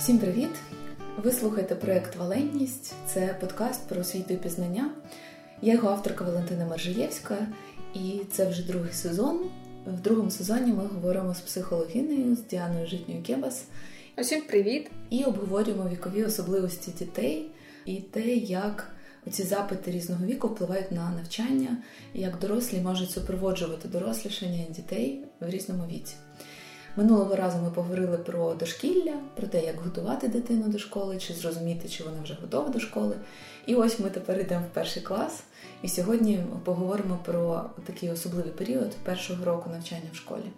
Всім привіт! Ви слухаєте проєкт «Валенність». Це подкаст про освіту і пізнання. Я його авторка Валентина Мержиєвська, і це вже другий сезон. В другому сезоні ми говоримо з психологинею, з Діаною Житньою-Кебас. Усім привіт! І обговорюємо вікові особливості дітей і те, як ці запити різного віку впливають на навчання, як дорослі можуть супроводжувати дорослішання дітей в різному віці. Минулого разу ми поговорили про дошкілля, про те, як готувати дитину до школи, чи зрозуміти, чи вона вже готова до школи. І ось ми тепер йдемо в перший клас, і сьогодні поговоримо про такий особливий період першого року навчання в школі.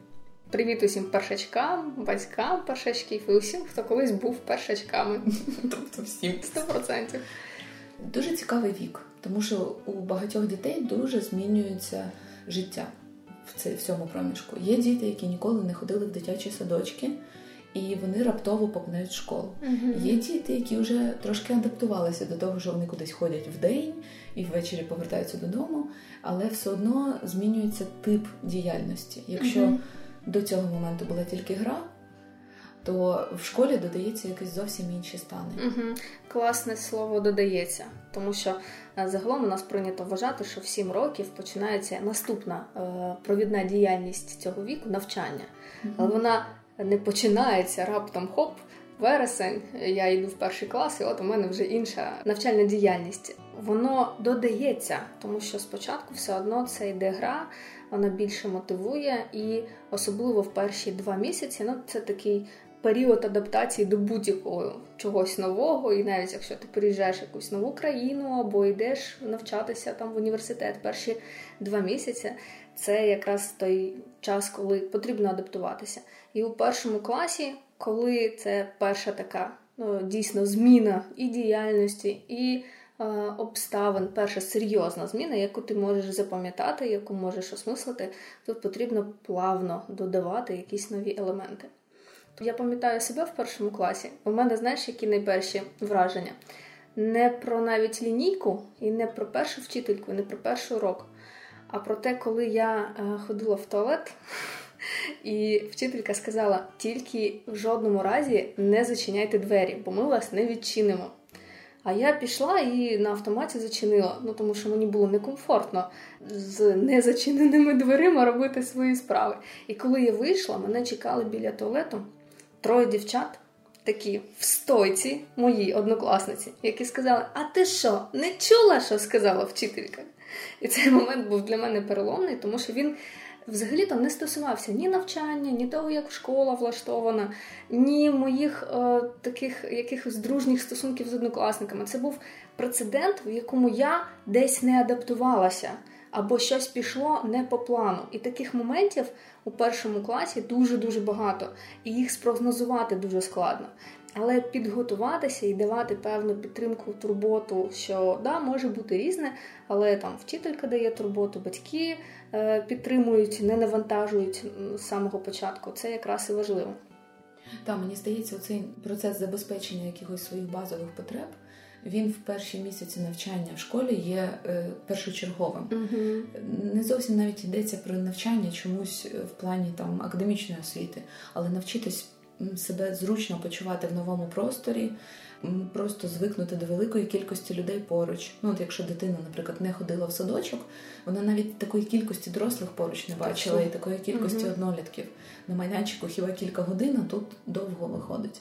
Привіт усім першачкам, батькам першачків і усім, хто колись був першачками. Тобто всім. 100%. Дуже цікавий вік, тому що у багатьох дітей дуже змінюється життя в цьому проміжку. Є діти, які ніколи не ходили в дитячі садочки, і вони раптово попадають в школу. Mm-hmm. Є діти, які вже трошки адаптувалися до того, що вони кудись ходять вдень і ввечері повертаються додому, але все одно змінюється тип діяльності. Якщо mm-hmm. до цього моменту була тільки гра, то в школі додається якісь зовсім інші стани. Угу. Класне слово «додається», тому що загалом у нас прийнято вважати, що в 7 років починається наступна провідна діяльність цього віку – навчання. Угу. Але вона не починається раптом хоп, вересень, я йду в перший клас, і от у мене вже інша навчальна діяльність. Воно додається, тому що спочатку все одно це йде гра, вона більше мотивує, і особливо в перші 2 місяці, це такий період адаптації до будь-якого чогось нового, і навіть якщо ти переїжджаєш в якусь нову країну або йдеш навчатися там в університет, перші 2 місяці це якраз той час, коли потрібно адаптуватися. І у першому класі, коли це перша така дійсно зміна і діяльності, і обставин, перша серйозна зміна, яку ти можеш запам'ятати, яку можеш осмислити, тут потрібно плавно додавати якісь нові елементи. Я пам'ятаю себе в першому класі. У мене, знаєш, які найперші враження? Не про навіть лінійку, і не про першу вчительку, і не про перший урок, а про те, коли я ходила в туалет, і вчителька сказала: тільки в жодному разі не зачиняйте двері, бо ми вас не відчинимо. А я пішла і на автоматі зачинила, тому що мені було некомфортно з незачиненими дверима робити свої справи. І коли я вийшла, мене чекали біля туалету 3 дівчат, такі в стойці, мої однокласниці, які сказали: а ти що, не чула, що сказала вчителька? І цей момент був для мене переломний, тому що він взагалі там не стосувався ні навчання, ні того, як школа влаштована, ні моїх таких якихось дружніх стосунків з однокласниками. Це був прецедент, в якому я десь не адаптувалася, або щось пішло не по плану. І таких моментів у першому класі дуже-дуже багато, і їх спрогнозувати дуже складно. Але підготуватися і давати певну підтримку, турботу, що, може бути різне, але там вчителька дає турботу, батьки підтримують, не навантажують з самого початку. Це якраз і важливо. Так, мені здається, цей процес забезпечення якихось своїх базових потреб, він в перші місяці навчання в школі є першочерговим. Угу. Не зовсім навіть йдеться про навчання чомусь в плані там академічної освіти, але навчитись себе зручно почувати в новому просторі, просто звикнути до великої кількості людей поруч. От якщо дитина, наприклад, не ходила в садочок, вона навіть такої кількості дорослих поруч не бачила, і такої кількості угу. однолітків. На майданчику хіба кілька годин, а тут довго виходить.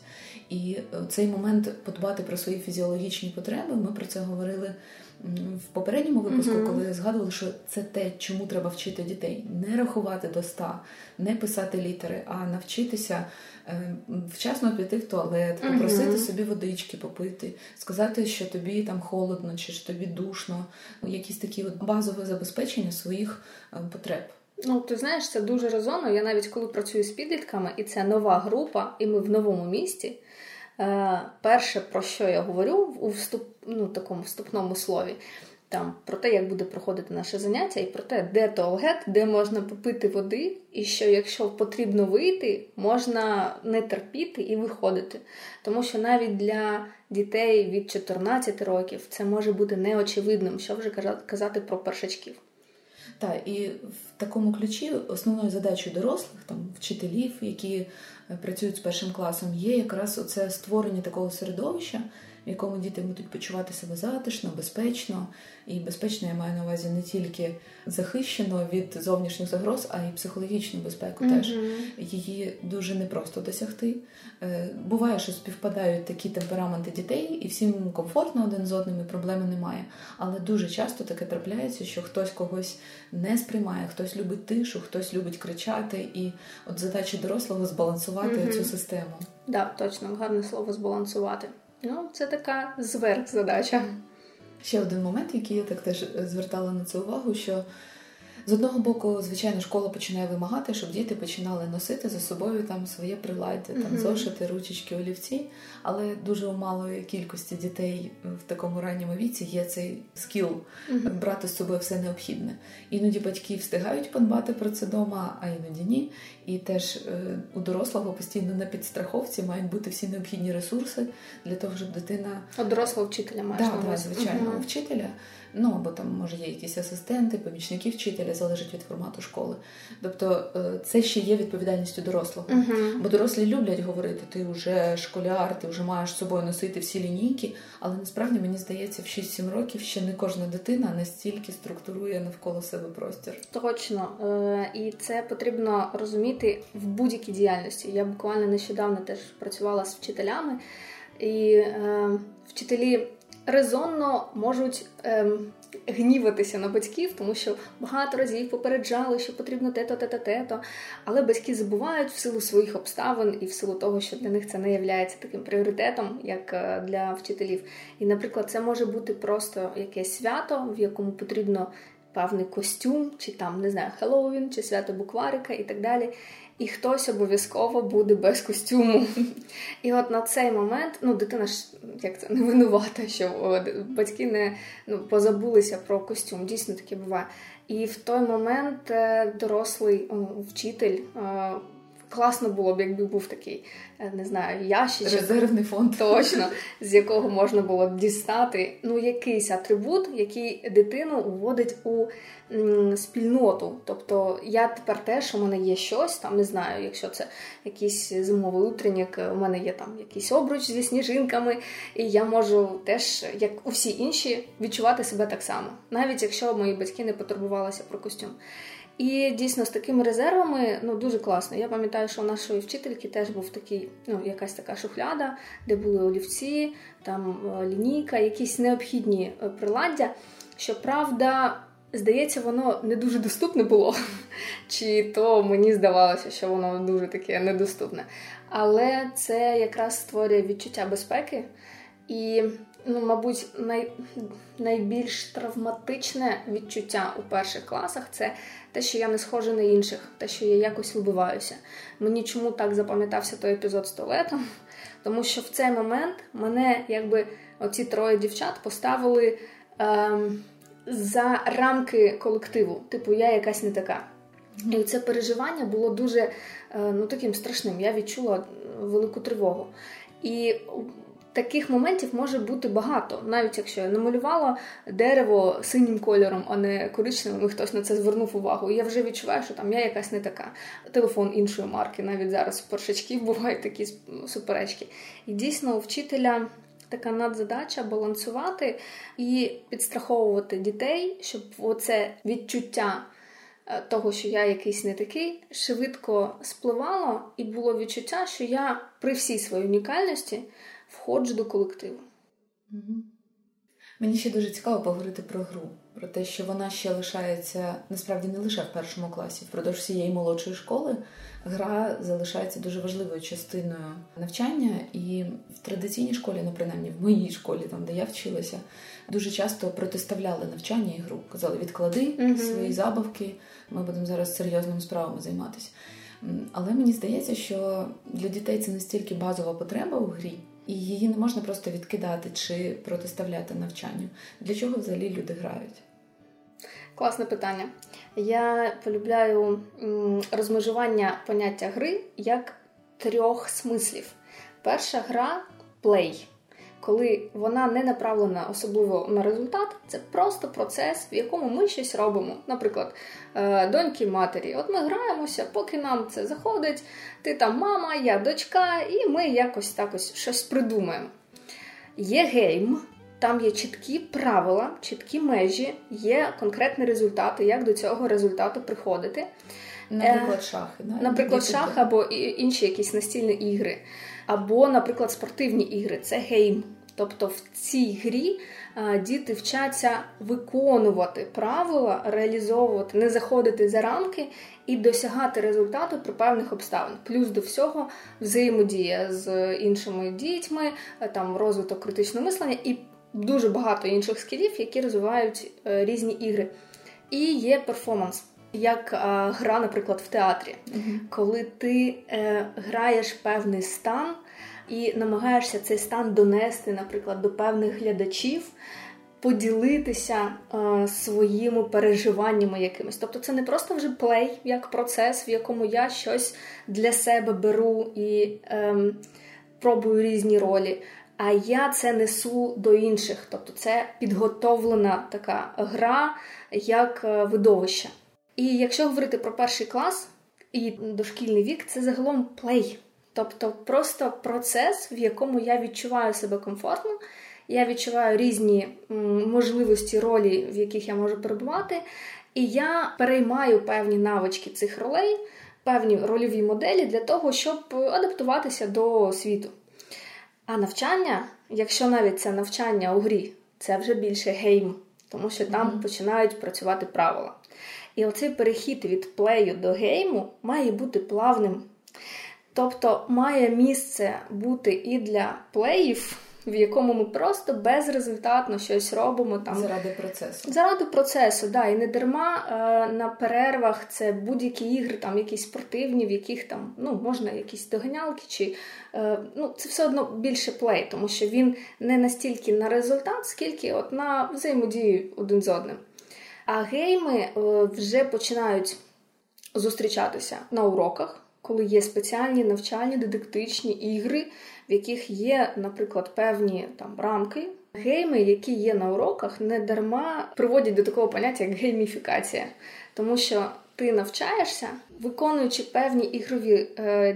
І цей момент подбати про свої фізіологічні потреби, ми про це говорили в попередньому випуску, угу. коли згадували, що це те, чому треба вчити дітей. Не рахувати до 100, не писати літери, а навчитися вчасно піти в туалет, попросити собі водички попити, сказати, що тобі там холодно, чи що тобі душно. Якісь такі базове забезпечення своїх потреб. Ти знаєш, це дуже резонно. Я навіть коли працюю з підлітками, і це нова група, і ми в новому місті, перше, про що я говорю у такому вступному слові, про те, як буде проходити наше заняття, і про те, де туалет, де можна попити води, і що якщо потрібно вийти, можна не терпіти і виходити. Тому що навіть для дітей від 14 років це може бути неочевидним, що вже казати про першачків. Так, і в такому ключі основною задачею дорослих, там, вчителів, які працюють з першим класом, є якраз оце створення такого середовища, в якому діти будуть почувати себе затишно, безпечно. І безпечно я маю на увазі не тільки захищено від зовнішніх загроз, а й психологічну безпеку теж. Її дуже непросто досягти. Буває, що співпадають такі темпераменти дітей, і всім комфортно один з одним, і проблеми немає. Але дуже часто таке трапляється, що хтось когось не сприймає, хтось любить тишу, хтось любить кричати. І от задача дорослого – збалансувати цю систему. Так, точно, гарне слово «збалансувати». Ну, це така сверхзадача. Ще один момент, який я так теж звертала на це увагу, що з одного боку, звичайно, школа починає вимагати, щоб діти починали носити за собою там своє приладдя, там зошити, ручечки, олівці, але дуже у малої кількості дітей в такому ранньому віці є цей скіл брати з собою все необхідне. Іноді батьки встигають подбати про це дома, а іноді ні. І теж у дорослого постійно на підстраховці мають бути всі необхідні ресурси для того, щоб дитина... А дорослого вчителя маєш на увазі? Так, звичайно, вчителя. Ну, або там, може, є якісь асистенти, помічники вчителя, залежить від формату школи. Тобто це ще є відповідальністю дорослого. Бо дорослі люблять говорити, ти вже школяр, ти вже маєш з собою носити всі лінійки, але насправді, мені здається, в 6-7 років ще не кожна дитина настільки структурує навколо себе простір. Точно. І це потрібно розуміти в будь-якій діяльності. Я буквально нещодавно теж працювала з вчителями, і вчителі... резонно можуть гніватися на батьків, тому що багато разів попереджали, що потрібно те-то. Але батьки забувають в силу своїх обставин і в силу того, що для них це не є таким пріоритетом, як для вчителів. І, наприклад, це може бути просто якесь свято, в якому потрібно певний костюм, чи там, не знаю, Хеллоуін, чи свято букварика і так далі. І хтось обов'язково буде без костюму. І от на цей момент, ну, дитина ж, як це, не винувата, що батьки не позабулися про костюм. Дійсно таке буває. І в той момент дорослий вчитель, класно було б, якби був такий, не знаю, ящичок. Резервний фонд. Точно, з якого можна було б дістати, ну, якийсь атрибут, який дитину вводить у спільноту. Тобто я тепер теж, у мене є щось, там, не знаю, якщо це якийсь зимовий утренник, у мене є там якийсь обруч зі сніжинками, і я можу теж, як у всі інші, відчувати себе так само. Навіть якщо мої батьки не потурбувалися про костюм. І дійсно з такими резервами, ну, дуже класно. Я пам'ятаю, що у нашої вчительки теж був такий, ну, якась така шухляда, де були олівці, там лінійка, якісь необхідні приладдя. Щоправда, здається, воно не дуже доступне було. Чи то мені здавалося, що воно дуже таке недоступне. Але це якраз створює відчуття безпеки. І, ну, мабуть, найбільш травматичне відчуття у перших класах – це те, що я не схожа на інших, те, що я якось вибиваюся. Мені чому так запам'ятався той епізод з туалетом? Тому що в цей момент мене, якби, оці троє дівчат поставили за рамки колективу. Типу, я якась не така. І це переживання було дуже, ну, таким страшним. Я відчула велику тривогу. І... таких моментів може бути багато. Навіть якщо я намалювала дерево синім кольором, а не коричневим, і хтось на це звернув увагу. І я вже відчуваю, що там я якась не така. Телефон іншої марки, навіть зараз у першачків бувають такі суперечки. І дійсно у вчителя така надзадача балансувати і підстраховувати дітей, щоб оце відчуття того, що я якийсь не такий, швидко спливало, і було відчуття, що я при всій своїй унікальності входжу до колективу. Мені ще дуже цікаво поговорити про гру, про те, що вона ще лишається, насправді не лише в першому класі, впродовж всієї молодшої школи гра залишається дуже важливою частиною навчання, і в традиційній школі, ну, принаймні в моїй школі, там, де я вчилася, дуже часто протиставляли навчання і гру. Казали, відклади свої забавки, ми будемо зараз серйозними справами займатися. Але мені здається, що для дітей це настільки базова потреба у грі, і її не можна просто відкидати чи протиставляти навчанню. Для чого взагалі люди грають? Класне питання. Я полюбляю розмежування поняття гри як трьох смислів. Перша гра – плей. коли вона не направлена особливо на результат, це просто процес, в якому ми щось робимо. Наприклад, доньки матері. От ми граємося, поки нам це заходить, ти там мама, я дочка, і ми якось так ось щось придумаємо. Є гейм, там є чіткі правила, чіткі межі, є конкретні результати, як до цього результату приходити. Наприклад, шахи. Да? Наприклад, шах або інші якісь настільні ігри. Або, наприклад, спортивні ігри. Це гейм. Тобто в цій грі діти вчаться виконувати правила, реалізовувати, не заходити за рамки і досягати результату при певних обставинах. Плюс до всього взаємодія з іншими дітьми, там розвиток критичного мислення і дуже багато інших скілів, які розвивають різні ігри. І є перформанс. Як гра, наприклад, в театрі, коли ти граєш певний стан і намагаєшся цей стан донести, наприклад, до певних глядачів, поділитися своїми переживаннями якимись. Тобто це не просто вже плей, як процес, в якому я щось для себе беру і пробую різні ролі, а я це несу до інших. Тобто це підготовлена така гра, як видовище. І якщо говорити про перший клас і дошкільний вік, це загалом плей. Тобто просто процес, в якому я відчуваю себе комфортно, я відчуваю різні можливості, ролі, в яких я можу перебувати, і я переймаю певні навички цих ролей, певні рольові моделі для того, щоб адаптуватися до світу. А навчання, якщо навіть це навчання у грі, це вже більше гейм, тому що там починають працювати правила. І оцей перехід від плею до гейму має бути плавним. Тобто має місце бути і для плеїв, в якому ми просто безрезультатно щось робимо. Там. Заради процесу. Заради процесу, так. Да. І не дарма на перервах це будь-які ігри, там якісь спортивні, в яких там, можна якісь доганялки, чи це все одно більше плей, тому що він не настільки на результат, скільки от на взаємодію один з одним. А гейми вже починають зустрічатися на уроках, коли є спеціальні навчальні дидактичні ігри, в яких є, наприклад, певні там рамки. Гейми, які є на уроках, не дарма приводять до такого поняття, як гейміфікація. Тому що ти навчаєшся, виконуючи певні ігрові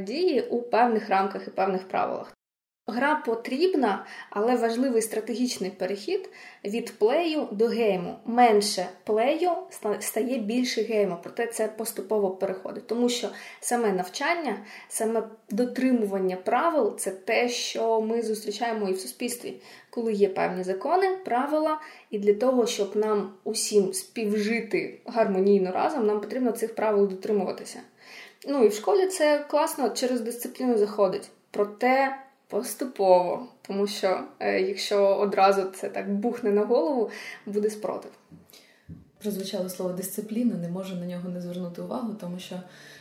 дії у певних рамках і певних правилах. Гра потрібна, але важливий стратегічний перехід від плею до гейму. Менше плею стає більше гейму, проте це поступово переходить. Тому що саме навчання, саме дотримування правил – це те, що ми зустрічаємо і в суспільстві. Коли є певні закони, правила, і для того, щоб нам усім співжити гармонійно разом, нам потрібно цих правил дотримуватися. І в школі це класно через дисципліну заходить. Проте поступово, тому що якщо одразу це так бухне на голову, буде спротив. Прозвучало слово «дисципліна», не можу на нього не звернути увагу, тому що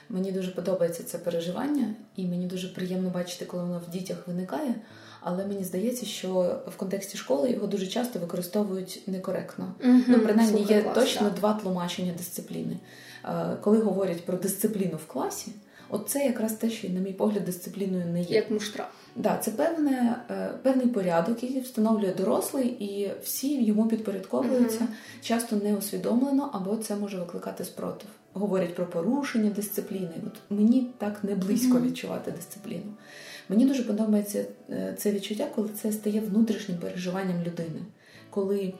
мені дуже подобається це переживання, і мені дуже приємно бачити, коли воно в дітях виникає, але мені здається, що в контексті школи його дуже часто використовують некоректно. Принаймні, слухай, є клас, точно два тлумачення дисципліни. Коли говорять про дисципліну в класі, оце якраз те, що, на мій погляд, дисципліною не є. Як муштра. Да, це певний порядок, який встановлює дорослий, і всі йому підпорядковуються, часто неусвідомлено, або це може викликати спротив. Говорять про порушення дисципліни. От мені так не близько відчувати дисципліну. Мені дуже подобається це відчуття, коли це стає внутрішнім переживанням людини. Коли,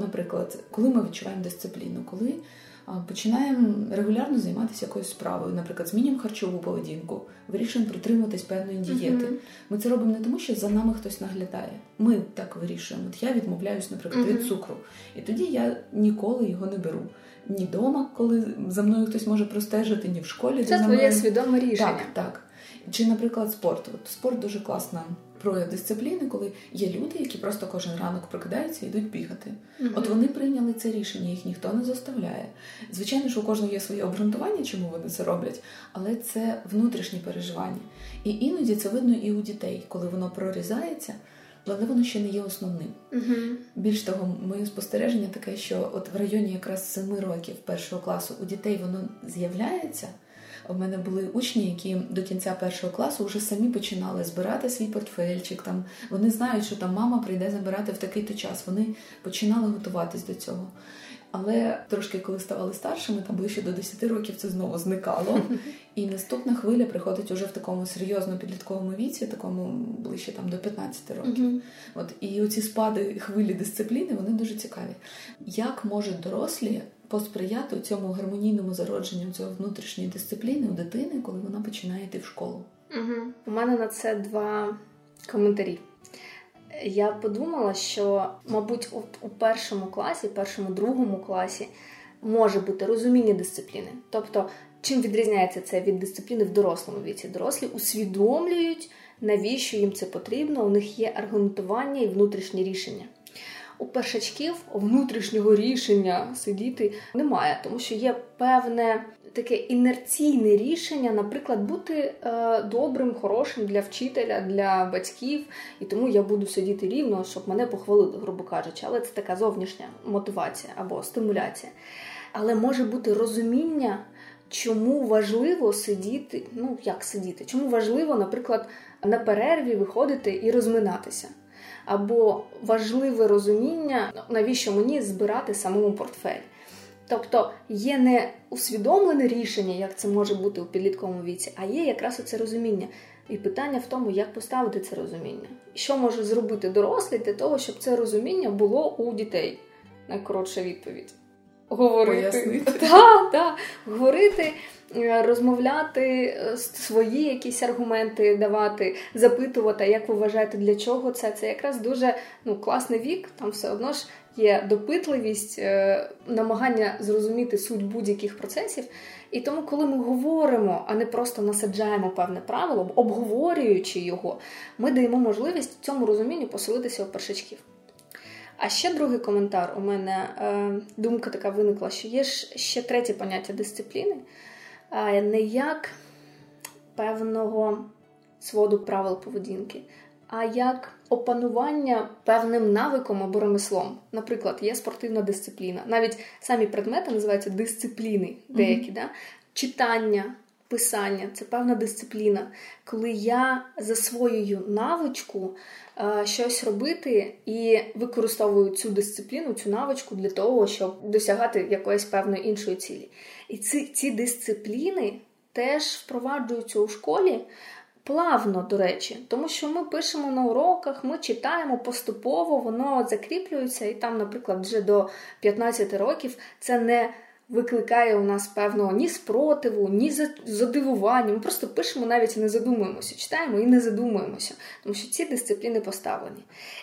наприклад, коли ми відчуваємо дисципліну, коли починаємо регулярно займатися якоюсь справою. Наприклад, змінюємо харчову поведінку, вирішуємо притримуватись певної дієти. Ми це робимо не тому, що за нами хтось наглядає. Ми так вирішуємо. От я відмовляюсь, наприклад, від цукру. І тоді я ніколи його не беру. Ні дома, коли за мною хтось може простежити, ні в школі. Це твоє свідоме рішення. Так. Чи, наприклад, спорт. От спорт дуже класна прояв дисципліни, коли є люди, які просто кожен ранок прокидаються і йдуть бігати. От вони прийняли це рішення, їх ніхто не заставляє. Звичайно, що у кожного є своє обґрунтування, чому вони це роблять, але це внутрішні переживання. І іноді це видно і у дітей, коли воно прорізається, але воно ще не є основним. Uh-huh. Більш того, моє спостереження таке, що от в районі якраз 7 років першого класу у дітей воно з'являється. У мене були учні, які до кінця першого класу вже самі починали збирати свій портфельчик. Там вони знають, що там мама прийде забирати в такий-то час. Вони починали готуватись до цього. Але трошки, коли ставали старшими, там ближче до 10 років це знову зникало. І наступна хвиля приходить уже в такому серйозно підлітковому віці, такому ближче там до 15 років. Mm-hmm. От, і оці спади хвилі дисципліни, вони дуже цікаві. Як можуть дорослі посприяти цьому гармонійному зародженню цього внутрішньої дисципліни у дитини, коли вона починає йти в школу? Угу. У мене на це 2 коментарі. Я подумала, що, мабуть, у першому класі, першому-другому класі може бути розуміння дисципліни. Тобто, чим відрізняється це від дисципліни в дорослому віці? Дорослі усвідомлюють, навіщо їм це потрібно, у них є аргументування і внутрішні рішення. У першачків внутрішнього рішення сидіти немає, тому що є певне таке інерційне рішення, наприклад, бути добрим, хорошим для вчителя, для батьків, і тому я буду сидіти рівно, щоб мене похвалили, грубо кажучи. Але це така зовнішня мотивація або стимуляція. Але може бути розуміння, чому важливо сидіти, чому важливо, наприклад, на перерві виходити і розминатися. Або важливе розуміння, навіщо мені збирати самому портфель. Тобто є не усвідомлене рішення, як це може бути у підлітковому віці, а є якраз оце розуміння. І питання в тому, як поставити це розуміння. І що може зробити дорослий для того, щоб це розуміння було у дітей? Найкоротша відповідь. Пояснити. Говорити, розмовляти, свої якісь аргументи давати, запитувати, як ви вважаєте, для чого це. Це якраз дуже класний вік, там все одно ж є допитливість, намагання зрозуміти суть будь-яких процесів. І тому, коли ми говоримо, а не просто насаджаємо певне правило, обговорюючи його, ми даємо можливість цьому розумінню поселитися у першачків. А ще другий коментар у мене, думка така виникла, що є ще 3 поняття дисципліни, не як певного своду правил поведінки, а як опанування певним навиком або ремеслом. Наприклад, є спортивна дисципліна. Навіть самі предмети називаються дисципліни деякі. Mm-hmm. Да? Читання, писання – це певна дисципліна. Коли я засвоюю навичку щось робити і використовую цю дисципліну, цю навичку для того, щоб досягати якоїсь певної іншої цілі. І ці дисципліни теж впроваджуються у школі плавно, до речі. Тому що ми пишемо на уроках, ми читаємо поступово, воно закріплюється. І там, наприклад, вже до 15 років це не викликає у нас певного ні спротиву, ні задивування. Ми просто пишемо, навіть і не задумуємося. Читаємо і не задумуємося. Тому що ці дисципліни поставлені.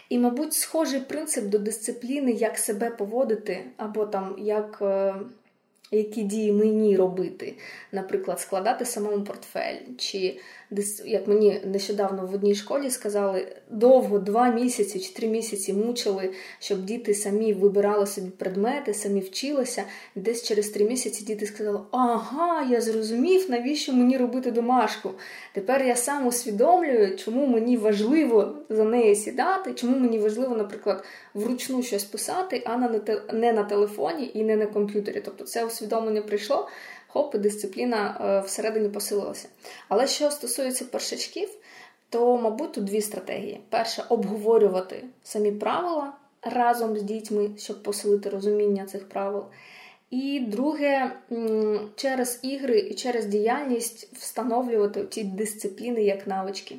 І, мабуть, схожий принцип до дисципліни, як себе поводити, або там, які дії мені робити. Наприклад, складати самому портфель. Чи, як мені нещодавно в одній школі сказали, довго, 2 місяці чи 3 місяці мучили, щоб діти самі вибирали собі предмети, самі вчилися. Десь через 3 місяці діти сказали, я зрозумів, навіщо мені робити домашку. Тепер я сам усвідомлюю, чому мені важливо за неї сідати, чому мені важливо, наприклад, вручну щось писати, а не на телефоні і не на комп'ютері. Тобто це усвідомлення прийшло, і дисципліна всередині посилилася. Але що стосується першачків, то, мабуть, тут 2 стратегії. Перша – обговорювати самі правила разом з дітьми, щоб посилити розуміння цих правил. І друге – через ігри і через діяльність встановлювати ці дисципліни як навички.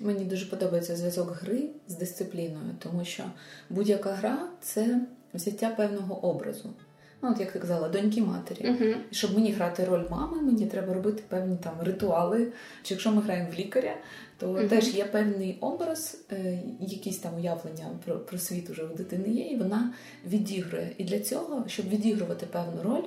Мені дуже подобається зв'язок гри з дисципліною, тому що будь-яка гра – це взяття певного образу. От як ти казала, доньки матері. Uh-huh. Щоб мені грати роль мами, мені треба робити певні там ритуали. Чи якщо ми граємо в лікаря, то uh-huh. теж є певний образ, якісь там уявлення про світ уже у дитини є, і вона відігрує. І для цього, щоб відігрувати певну роль,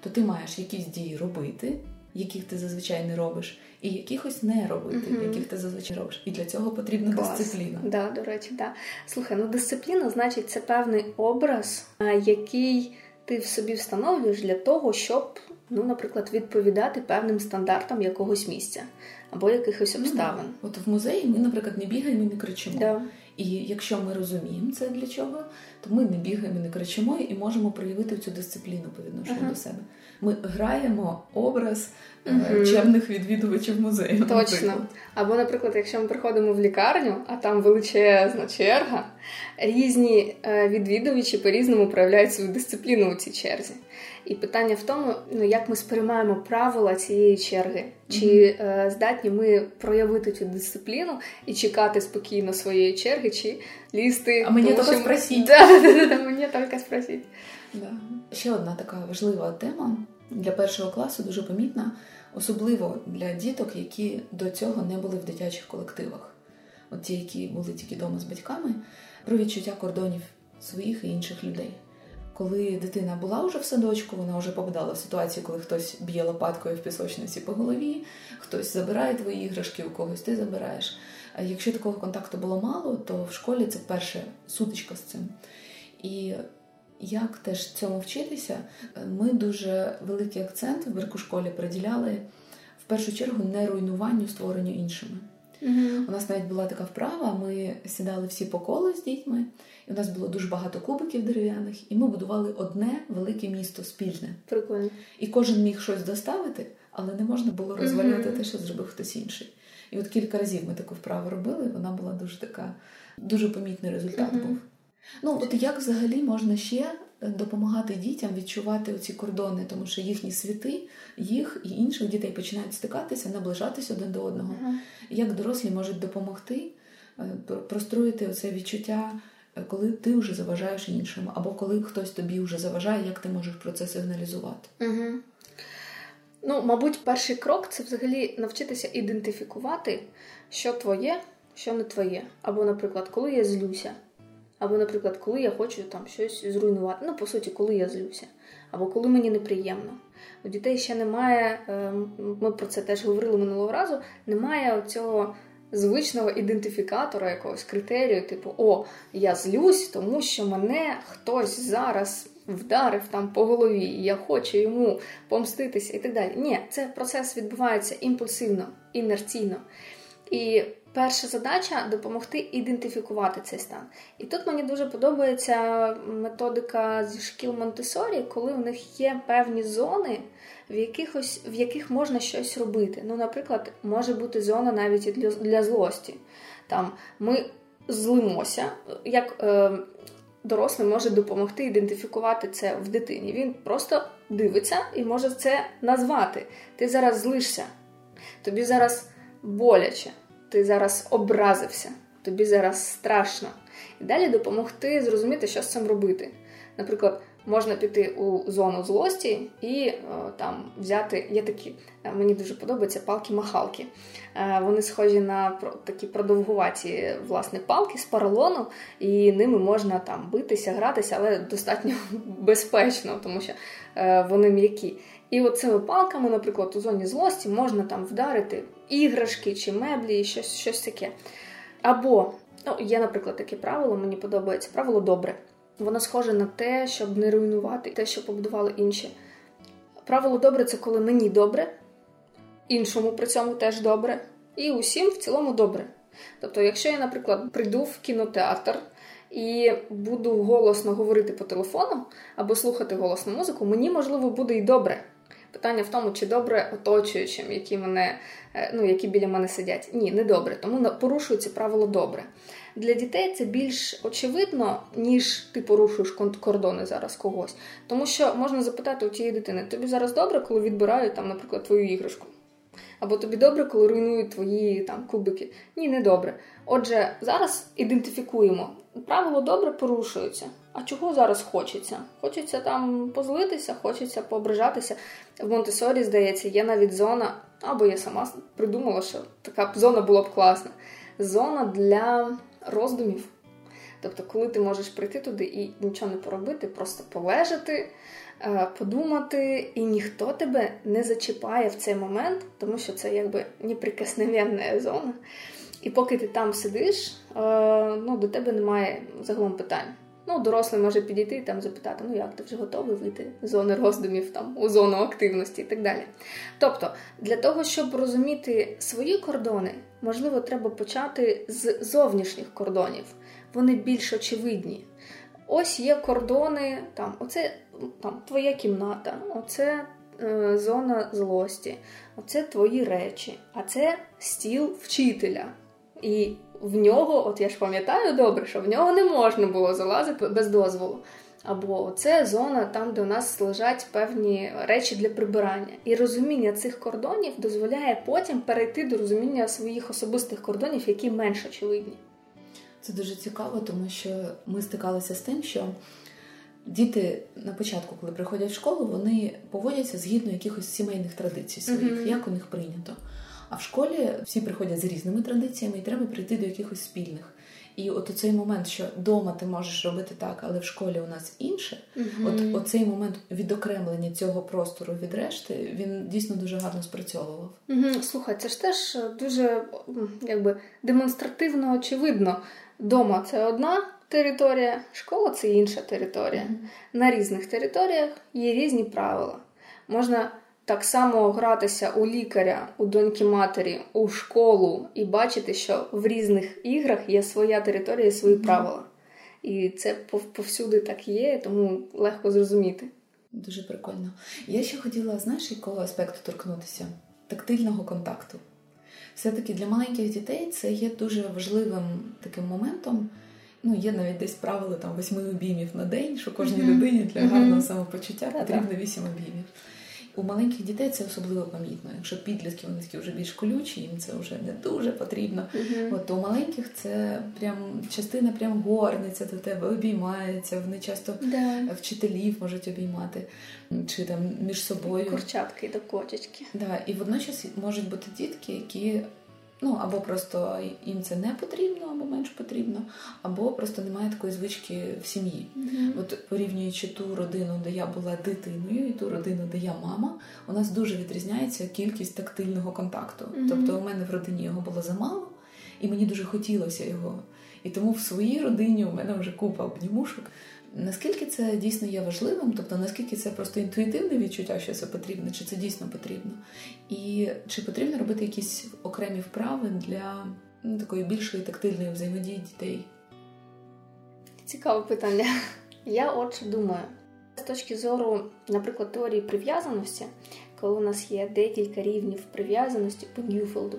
то ти маєш якісь дії робити, яких ти зазвичай не робиш, і якихось не робити, uh-huh. яких ти зазвичай робиш. І для цього потрібна дисципліна. Да, до речі, да. Слухай, дисципліна, значить, це певний образ, який ти в собі встановлюєш для того, щоб, наприклад, відповідати певним стандартам якогось місця або якихось обставин. От в музеї ми, наприклад, не бігаємо і не кричимо. Да. І якщо ми розуміємо це для чого, то ми не бігаємо, не кричимо і можемо проявити цю дисципліну по відношенню до себе. Ми граємо образ чемних відвідувачів музею. Точно. Наприклад. Або, наприклад, якщо ми приходимо в лікарню, а там величезна черга, різні відвідувачі по-різному проявляють свою дисципліну у цій черзі. І питання в тому, ну, як ми сприймаємо правила цієї черги. Чи здатні ми проявити цю дисципліну і чекати спокійно своєї черги, чи лізти... А мені тільки спросіть. Да, мені тільки спросіть. Да. Ще одна така важлива тема для першого класу, дуже помітна, особливо для діток, які до цього не були в дитячих колективах. От ті, які були тільки вдома з батьками, про відчуття кордонів своїх і інших людей. Коли дитина була вже в садочку, вона вже попадала в ситуацію, коли хтось б'є лопаткою в пісочниці по голові, хтось забирає твої іграшки, у когось ти забираєш. А якщо такого контакту було мало, то в школі це перша сутичка з цим. І як теж цьому вчитися, ми дуже великий акцент в Беркошколі приділяли, в першу чергу, не руйнуванню, створенню іншими. У нас навіть була така вправа, ми сідали всі по колу з дітьми, і у нас було дуже багато кубиків дерев'яних, і ми будували одне велике місто спільне. Прикольно. І кожен міг щось доставити, але не можна було розваляти те, що зробив хтось інший. І от кілька разів ми таку вправу робили, вона була дуже така, дуже помітний результат був. Ну, от як взагалі можна ще допомагати дітям відчувати оці кордони, тому що їхні світи, їх і інших дітей починають стикатися, наближатися один до одного. Як дорослі можуть допомогти простроїти оце відчуття, коли ти вже заважаєш іншим, або коли хтось тобі вже заважає, як ти можеш про це сигналізувати? Ну, мабуть, перший крок – це взагалі навчитися ідентифікувати, що твоє, що не твоє. Або, наприклад, коли я злюся. Або, наприклад, коли я хочу там щось зруйнувати. Ну, по суті, коли я злюся. Або коли мені неприємно. У дітей ще немає, ми про це теж говорили минулого разу, немає цього звичного ідентифікатора, якогось критерію, типу, о, я злюсь, тому що мене хтось зараз вдарив там по голові, і я хочу йому помститися і так далі. Ні, цей процес відбувається імпульсивно, інерційно. І перша задача – допомогти ідентифікувати цей стан. І тут мені дуже подобається методика зі шкіл Монтесорі, коли в них є певні зони, в яких можна щось робити. Ну, наприклад, може бути зона навіть і для злості. Там ми злимося, як дорослий може допомогти ідентифікувати це в дитині. Він просто дивиться і може це назвати. Ти зараз злишся, тобі зараз боляче. Ти зараз образився, тобі зараз страшно. І далі допомогти зрозуміти, що з цим робити. Наприклад, можна піти у зону злості і там взяти, є такі, мені дуже подобаються, палки-махалки. Вони схожі на такі продовгуваті, власне, палки з поролону, і ними можна там битися, гратися, але достатньо безпечно, тому що вони м'які. І от цими палками, наприклад, у зоні злості можна там вдарити іграшки чи меблі, щось таке. Або, ну, є, наприклад, таке правило, мені подобається, правило «добре». Воно схоже на те, щоб не руйнувати, те, що побудували інші. Правило «добре» – це коли мені добре, іншому при цьому теж добре, і усім в цілому добре. Тобто, якщо я, наприклад, прийду в кінотеатр і буду голосно говорити по телефону або слухати голосну музику, мені, можливо, буде і добре. Питання в тому, чи добре оточуючим, які біля мене сидять. Ні, не добре, тому порушується правило «добре». Для дітей це більш очевидно, ніж ти порушуєш кордони зараз когось. Тому що можна запитати у тієї дитини, тобі зараз добре, коли відбирають, там, наприклад, твою іграшку? Або тобі добре, коли руйнують твої там, кубики? Ні, не добре. Отже, зараз ідентифікуємо. Правило «добре» порушується. А чого зараз хочеться? Хочеться там позлитися, хочеться поображатися. В Монтесорі, здається, є навіть зона, або я сама придумала, що така зона була б класна. Зона для роздумів. Тобто, коли ти можеш прийти туди і нічого не поробити, просто полежати, подумати, і ніхто тебе не зачіпає в цей момент, тому що це якби неприкосновенна зона. І поки ти там сидиш, до тебе немає загалом питань. Ну, дорослий може підійти і там запитати, як ти вже готовий вийти з зони роздумів, там, у зону активності і так далі. Тобто, для того, щоб розуміти свої кордони, можливо, треба почати з зовнішніх кордонів. вони більш очевидні. Ось є кордони, там, оце там, твоя кімната, оце зона злості, оце твої речі, а це стіл вчителя. І в нього, от я ж пам'ятаю добре, що в нього не можна було залазити без дозволу. Або це зона там, де у нас лежать певні речі для прибирання. І розуміння цих кордонів дозволяє потім перейти до розуміння своїх особистих кордонів, які менш очевидні. Це дуже цікаво, тому що ми стикалися з тим, що діти на початку, коли приходять в школу, вони поводяться згідно якихось сімейних традицій своїх, mm-hmm. як у них прийнято. А в школі всі приходять з різними традиціями і треба прийти до якихось спільних. І от оцей момент, що вдома ти можеш робити так, але в школі у нас інше, mm-hmm. от оцей момент відокремлення цього простору від решти, він дійсно дуже гарно спрацьовував. Mm-hmm. Слухай, це ж теж дуже якби демонстративно очевидно. Дома – це одна територія, школа – це інша територія. Mm-hmm. На різних територіях є різні правила. Можна так само гратися у лікаря, у доньки-матері, у школу і бачити, що в різних іграх є своя територія і свої правила. І це повсюди так є, тому легко зрозуміти. Дуже прикольно. Я ще хотіла, знаєш, якого аспекту торкнутися? Тактильного контакту. Все-таки для маленьких дітей це є дуже важливим таким моментом. Ну, є навіть десь правило там 8 обіймів на день, що кожній людині для гарного самопочуття потрібно 8 обіймів. У маленьких дітей це особливо помітно. Якщо підлітки, вони такі вже більш колючі, їм це вже не дуже потрібно. От, то у маленьких це прям частина прям горниться до тебе, обіймається. Вони часто вчителів можуть обіймати. Чи там між собою. Курчатки до кочечки. Да. І водночас можуть бути дітки, які ну, або просто їм це не потрібно, або менш потрібно, або просто немає такої звички в сім'ї. Mm-hmm. От порівнюючи ту родину, де я була дитиною, і ту родину, де я мама, у нас дуже відрізняється кількість тактильного контакту. Mm-hmm. Тобто у мене в родині його було замало, і мені дуже хотілося його. І тому в своїй родині у мене вже купа обнімушок. Наскільки це дійсно є важливим, тобто наскільки це просто інтуїтивне відчуття, що це потрібно, чи це дійсно потрібно? І чи потрібно робити якісь окремі вправи для ну, такої більшої тактильної взаємодії дітей? Цікаве питання. Я отже думаю. З точки зору, наприклад, теорії прив'язаності, коли у нас є декілька рівнів прив'язаності по Ньюфелду,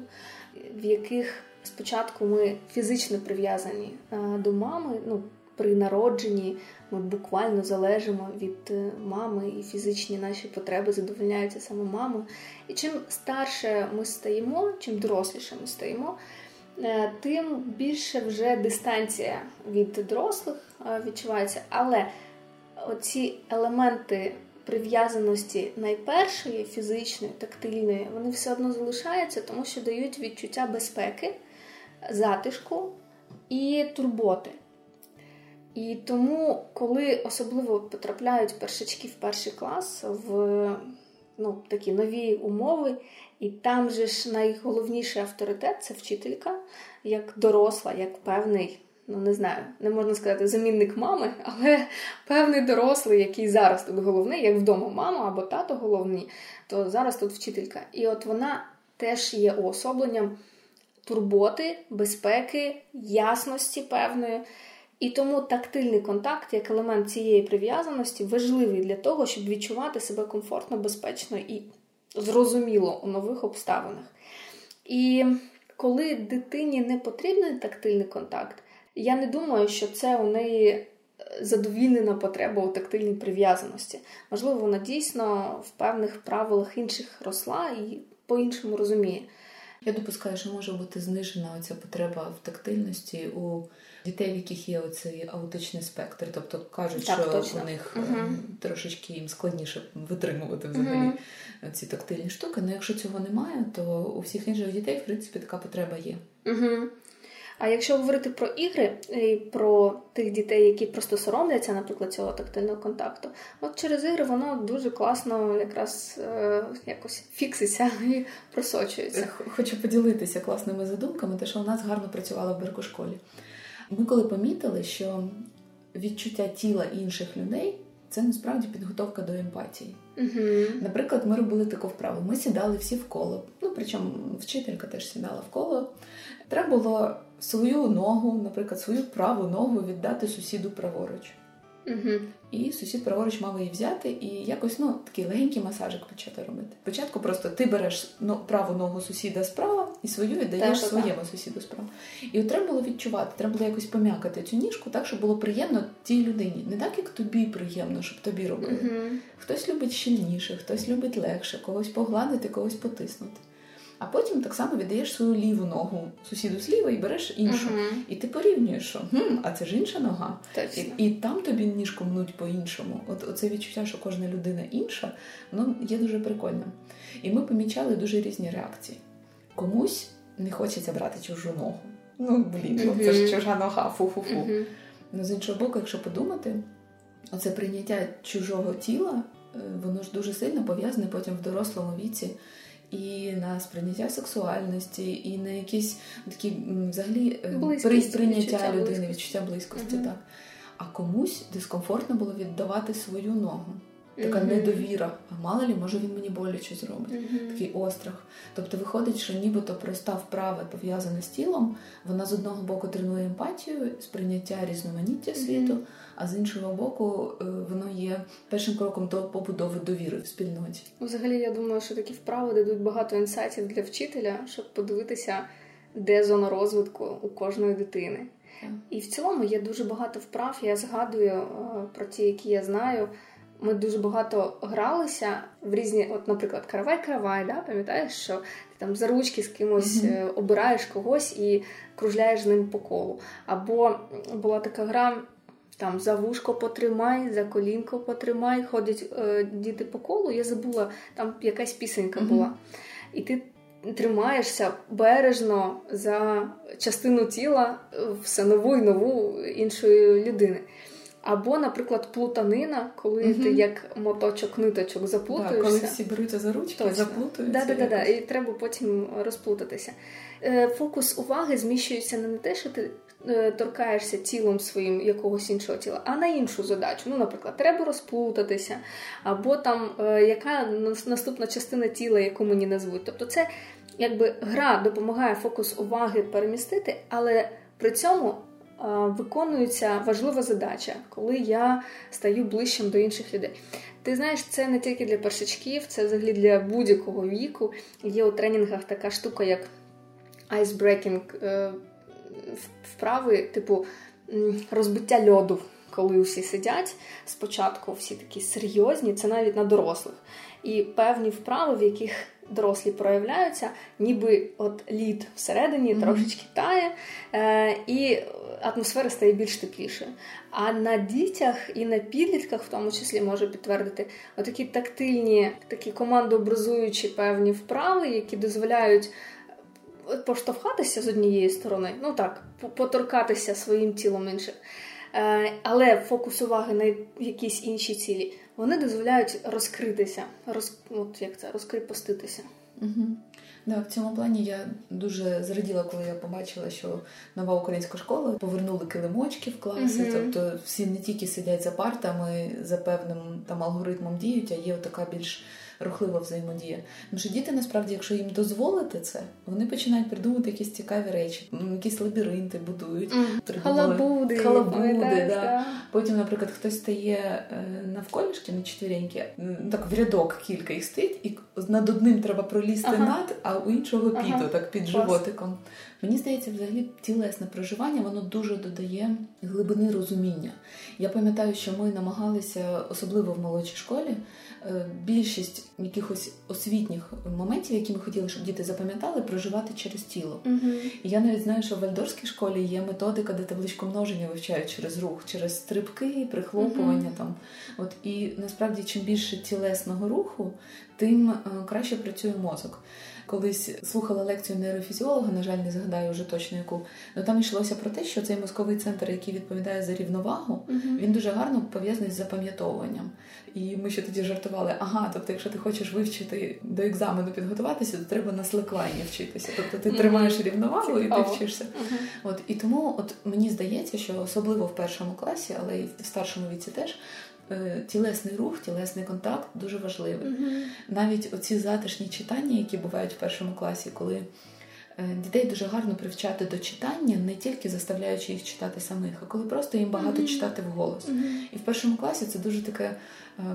в яких спочатку ми фізично прив'язані до мами, ну, при народженні ми буквально залежимо від мами, і фізичні наші потреби задовольняються саме мамою. І чим старше ми стаємо, чим доросліше ми стаємо, тим більше вже дистанція від дорослих відчувається. Але оці елементи прив'язаності найпершої, фізичної, тактильної, вони все одно залишаються, тому що дають відчуття безпеки, затишку і турботи. І тому, коли особливо потрапляють першачки в перший клас, в ну, такі нові умови, і там же ж найголовніший авторитет – це вчителька, як доросла, як певний, ну не знаю, не можна сказати замінник мами, але певний дорослий, який зараз тут головний, як вдома мама або тато головні, то зараз тут вчителька. І от вона теж є уособленням турботи, безпеки, ясності певної. І тому тактильний контакт, як елемент цієї прив'язаності, важливий для того, щоб відчувати себе комфортно, безпечно і зрозуміло у нових обставинах. І коли дитині не потрібен тактильний контакт, я не думаю, що це у неї задовільнена потреба у тактильній прив'язаності. Можливо, вона дійсно в певних правилах інших росла і по-іншому розуміє. Я допускаю, що може бути знижена оця потреба в тактильності у дітей, в яких є оцей аутичний спектр. Тобто кажуть, так, що точно. У них трошечки їм складніше витримувати взагалі ці тактильні штуки. Але якщо цього немає, то у всіх інших дітей, в принципі, така потреба є. А якщо говорити про ігри і про тих дітей, які просто соромляться, наприклад, цього тактильного контакту, от через ігри воно дуже класно якраз якось фікситься і просочується. Хочу поділитися класними задумками, те, що у нас гарно працювало в Беркошколі. Ми коли помітили, що відчуття тіла інших людей це насправді підготовка до емпатії. Uh-huh. Наприклад, ми робили таку вправу. Ми сідали всі в коло. Ну, причому вчителька теж сідала в коло. Треба було свою ногу, наприклад, свою праву ногу віддати сусіду праворуч. Uh-huh. І сусід праворуч мав її взяти і якось, ну, такий легенький масажик почати робити. Спочатку просто ти береш праву ногу сусіда справа і свою віддаєш своєму сусіду справа. І от треба було відчувати, треба було якось пом'якати цю ніжку так, щоб було приємно тій людині. Не так, як тобі приємно, щоб тобі робили. Uh-huh. Хтось любить щільніше, хтось любить легше, когось погладити, когось потиснути. А потім так само віддаєш свою ліву ногу сусіду зліва і береш іншу. Uh-huh. І ти порівнюєш, що а це ж інша нога. І там тобі ніжку мнуть по-іншому. От це відчуття, що кожна людина інша, воно є дуже прикольним. І ми помічали дуже різні реакції. Комусь не хочеться брати чужу ногу. Ну, блін, uh-huh. це ж чужа нога, фу-фу-фу. Uh-huh. Ну, з іншого боку, якщо подумати, оце прийняття чужого тіла, воно ж дуже сильно пов'язане потім в дорослому віці і на сприйняття сексуальності, і на якісь такі, взагалі, прийняття людини, відчуття близькості. Uh-huh. Так. А комусь дискомфортно було віддавати свою ногу. Така uh-huh. недовіра. А мало лі, може він мені боляче зробить. Uh-huh. Такий острах. Тобто виходить, що нібито проста вправа, пов'язана з тілом, вона з одного боку тренує емпатію, сприйняття різноманіття світу, uh-huh. а з іншого боку воно є першим кроком до побудови довіри в спільноті. Взагалі, я думаю, що такі вправи дадуть багато інсайтів для вчителя, щоб подивитися, де зона розвитку у кожної дитини. Uh-huh. І в цілому є дуже багато вправ, я згадую про ті, які я знаю. Ми дуже багато гралися в різні, от, наприклад, каравай-каравай, да? Пам'ятаєш, що ти там за ручки з кимось mm-hmm. обираєш когось і кружляєш з ним по колу. Або була така гра, там, за вушко потримай, за колінко потримай, ходять діти по колу, я забула, там якась пісенька mm-hmm. була. І ти тримаєшся бережно за частину тіла все нову і нову іншої людини. Або, наприклад, плутанина, коли mm-hmm. ти як моточок-ниточок заплутуєшся. Так, коли всі беруться за ручки, точно. Заплутуються. Да, і треба потім розплутатися. Фокус уваги зміщується не на те, що ти торкаєшся тілом своїм якогось іншого тіла, а на іншу задачу. Ну, наприклад, треба розплутатися, або там яка наступна частина тіла, яку мені назвуть. Тобто це, якби, гра допомагає фокус уваги перемістити, але при цьому виконується важлива задача, коли я стаю ближчим до інших людей. Ти знаєш, це не тільки для першачків, це взагалі для будь-якого віку. Є у тренінгах така штука, як айсбрекінг вправи, типу розбиття льоду, коли усі сидять. Спочатку всі такі серйозні, це навіть на дорослих. І певні вправи, в яких дорослі проявляються, ніби от лід всередині mm-hmm. трошечки тає, і атмосфера стає більш теплішою. А на дітях і на підлітках, в тому числі, можу підтвердити, отакі тактильні, такі командообразуючі певні вправи, які дозволяють поштовхатися з однієї сторони, ну так, поторкатися своїм тілом інших, але фокус уваги на якісь інші цілі, вони дозволяють розкритися, розкріпоститися. Угу. Да, в цьому плані я дуже зраділа, коли я побачила, що нова українська школа повернули килимочки в класи, mm-hmm. тобто всі не тільки сидять за партами, за певним там алгоритмом діють, а є така більш рухлива взаємодія. Тому що діти, насправді, якщо їм дозволити це, вони починають придумувати якісь цікаві речі, якісь лабіринти будують, mm-hmm. халабуди. Да. Потім, наприклад, хтось стає навколішки на четвіреньки, так в рядок кілька їх стоїть, і над одним треба пролізти ага. над, а у іншого під, ага. так під животиком. Мені здається, взагалі тілесне проживання, воно дуже додає глибини розуміння. Я пам'ятаю, що ми намагалися, особливо в молодшій школі, більшість якихось освітніх моментів, які ми хотіли, щоб діти запам'ятали, проживати через тіло. Uh-huh. І я навіть знаю, що в Вальдорфській школі є методика, де табличку множення вивчають через рух, через стрибки, прихлопування. Uh-huh. Там. От, і насправді, чим більше тілесного руху, тим краще працює мозок. Колись слухала лекцію нейрофізіолога, на жаль, не згадаю вже точно яку, але там йшлося про те, що цей мозковий центр, який відповідає за рівновагу, uh-huh. він дуже гарно пов'язаний з запам'ятовуванням. І ми ще тоді жартували, тобто якщо ти хочеш вивчити до екзамену підготуватися, то треба на слеклайні вчитися. Тобто ти uh-huh. тримаєш рівновагу uh-huh. і ти вчишся. Uh-huh. І тому мені здається, що особливо в першому класі, але й в старшому віці теж, тілесний рух, тілесний контакт дуже важливий. Mm-hmm. Навіть оці затишні читання, які бувають в першому класі, коли дітей дуже гарно привчати до читання, не тільки заставляючи їх читати самих, а коли просто їм багато mm-hmm. читати вголос. Mm-hmm. І в першому класі це дуже таке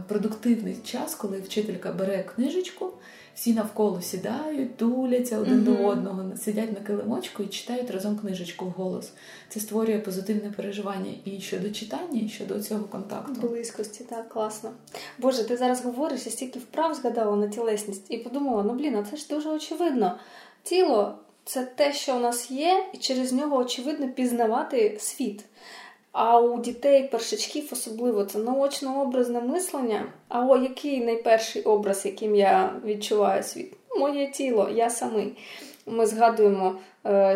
продуктивний час, коли вчителька бере книжечку, всі навколо сідають, туляться один mm-hmm. до одного, сидять на килимочку і читають разом книжечку вголос. Це створює позитивне переживання і щодо читання, і щодо цього контакту. Близькості, так, класно. Боже, ти зараз говориш, я стільки вправ згадала на тілесність і подумала, ну блін, а це ж дуже очевидно. Тіло – це те, що у нас є, і через нього, очевидно, пізнавати світ. А у дітей, першачків особливо, це наочно-образне мислення. А о, який найперший образ, яким я відчуваю світ? Моє тіло, я самий. Ми згадуємо,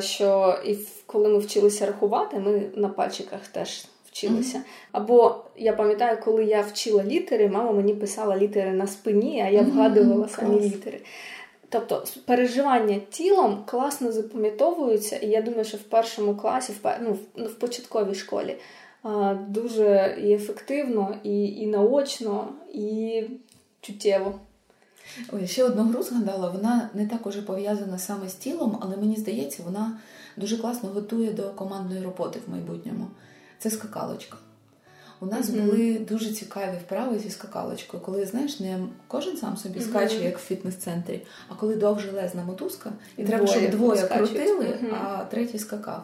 що і коли ми вчилися рахувати, ми на пальчиках теж вчилися. Або я пам'ятаю, коли я вчила літери, мама мені писала літери на спині, а я вгадувала самі літери. Тобто переживання тілом класно запам'ятовуються, і я думаю, що в першому класі, в початковій школі дуже і ефективно, і наочно, і чуттєво. Ой, ще одну гру згадала, вона не так уже пов'язана саме з тілом, але мені здається, вона дуже класно готує до командної роботи в майбутньому. Це скакалочка. У нас mm-hmm. були дуже цікаві вправи зі скакалочкою, коли, знаєш, не кожен сам собі mm-hmm. скаче, як в фітнес-центрі, а коли довжелезна мотузка, і треба, щоб двоє крутили, mm-hmm. а третій скакав.